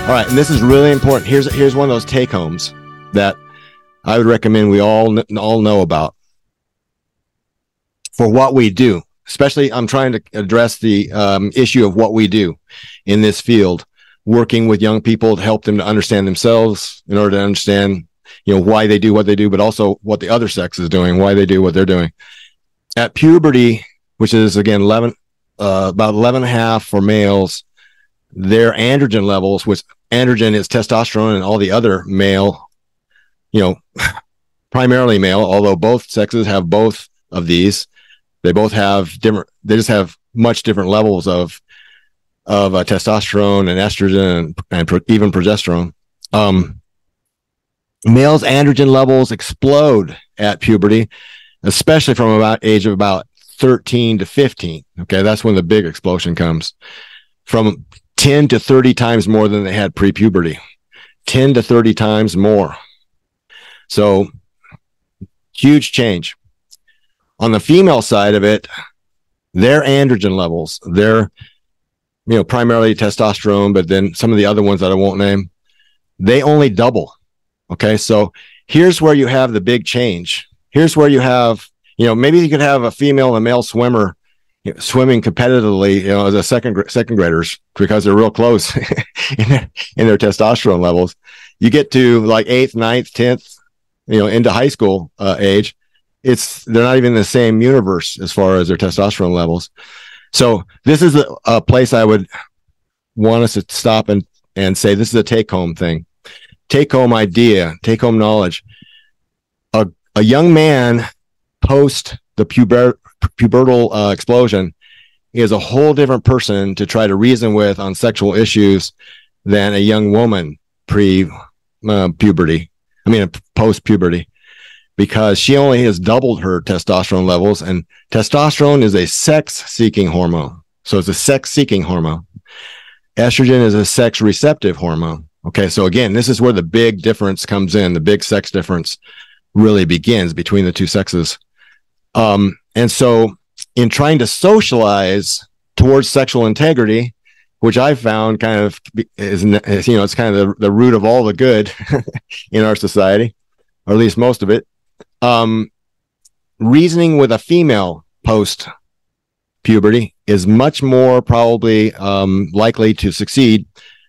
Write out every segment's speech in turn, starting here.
All right, and this is really important. Here's one of those take-homes that I would recommend we all know about for what we do. Especially, I'm trying to address the issue of what we do in this field, working with young people to help them to understand themselves in order to understand, why they do what they do, but also what the other sex is doing, why they do what they're doing. At puberty, which is again about 11.5 for males, their androgen levels, which androgen is testosterone and all the other male, primarily male, although both sexes have both of these. They both have they just have much different levels of testosterone and estrogen and even progesterone. Males' androgen levels explode at puberty, especially from about age of about 13 to 15. Okay, that's when the big explosion comes. From 10 to 30 times more than they had pre-puberty. 10 to 30 times more. So, huge change. On the female side of it, their androgen levels, their, primarily testosterone, but then some of the other ones that I won't name, they only double. Okay. So here's where you have the big change. Here's where you have, maybe you could have a female and a male swimmer swimming competitively, as a second graders, because they're real close in their testosterone levels. You get to like 8th, 9th, 10th, into high school age. They're not even in the same universe as far as their testosterone levels. So this is a place I would want us to stop and say, this is a take-home thing, take-home idea, take-home knowledge. A young man post the pubertal explosion is a whole different person to try to reason with on sexual issues than a young woman post-puberty. Because she only has doubled her testosterone levels, and testosterone is a sex-seeking hormone. So it's a sex-seeking hormone. Estrogen is a sex-receptive hormone. Okay, so again, this is where the big difference comes in. The big sex difference really begins between the two sexes. And so in trying to socialize towards sexual integrity, which I've found kind of is it's kind of the root of all the good in our society, or at least most of it, reasoning with a female post puberty is much more probably likely to succeed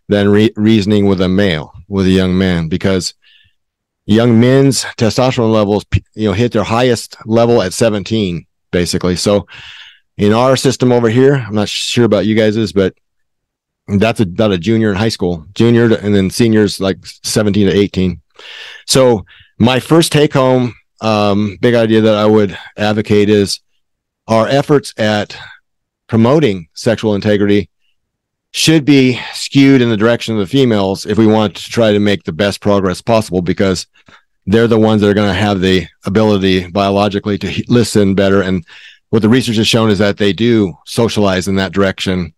than reasoning with a male, with a young man, because young men's testosterone levels hit their highest level at 17, basically. So in our system over here, I'm not sure about you guys's, but that's about a junior in high school, and then seniors like 17 to 18. So my first take-home big idea that I would advocate is our efforts at promoting sexual integrity should be skewed in the direction of the females if we want to try to make the best progress possible, because they're the ones that are going to have the ability biologically to listen better. And what the research has shown is that they do socialize in that direction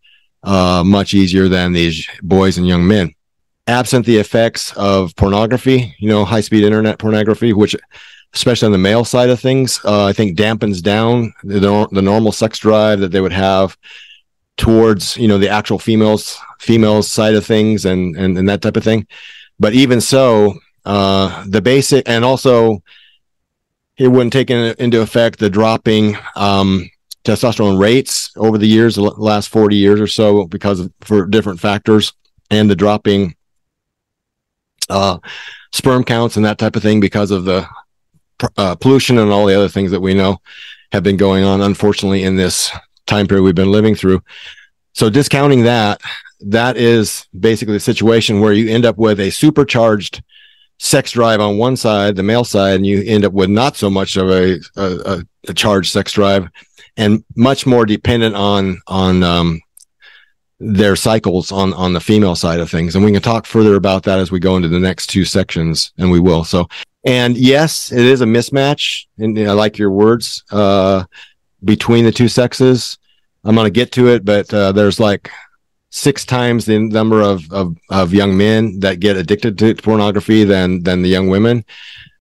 much easier than these boys and young men. Absent the effects of pornography, high-speed internet pornography, which especially on the male side of things, I think dampens down the normal sex drive that they would have towards, the actual females side of things and that type of thing. But even so, the basic, and also it wouldn't take into effect the dropping testosterone rates over the years, the last 40 years or so, for different factors, and the dropping sperm counts and that type of thing because of the pollution and all the other things that we know have been going on, unfortunately, in this time period we've been living through. So discounting that is basically the situation where you end up with a supercharged sex drive on one side, the male side, and you end up with not so much of a charged sex drive, and much more dependent on their cycles on the female side of things. And we can talk further about that as we go into the next two sections, and we will. So, and yes, it is a mismatch, and I like your words, between the two sexes. I'm going to get to it, but there's like 6 times the number of young men that get addicted to pornography than the young women.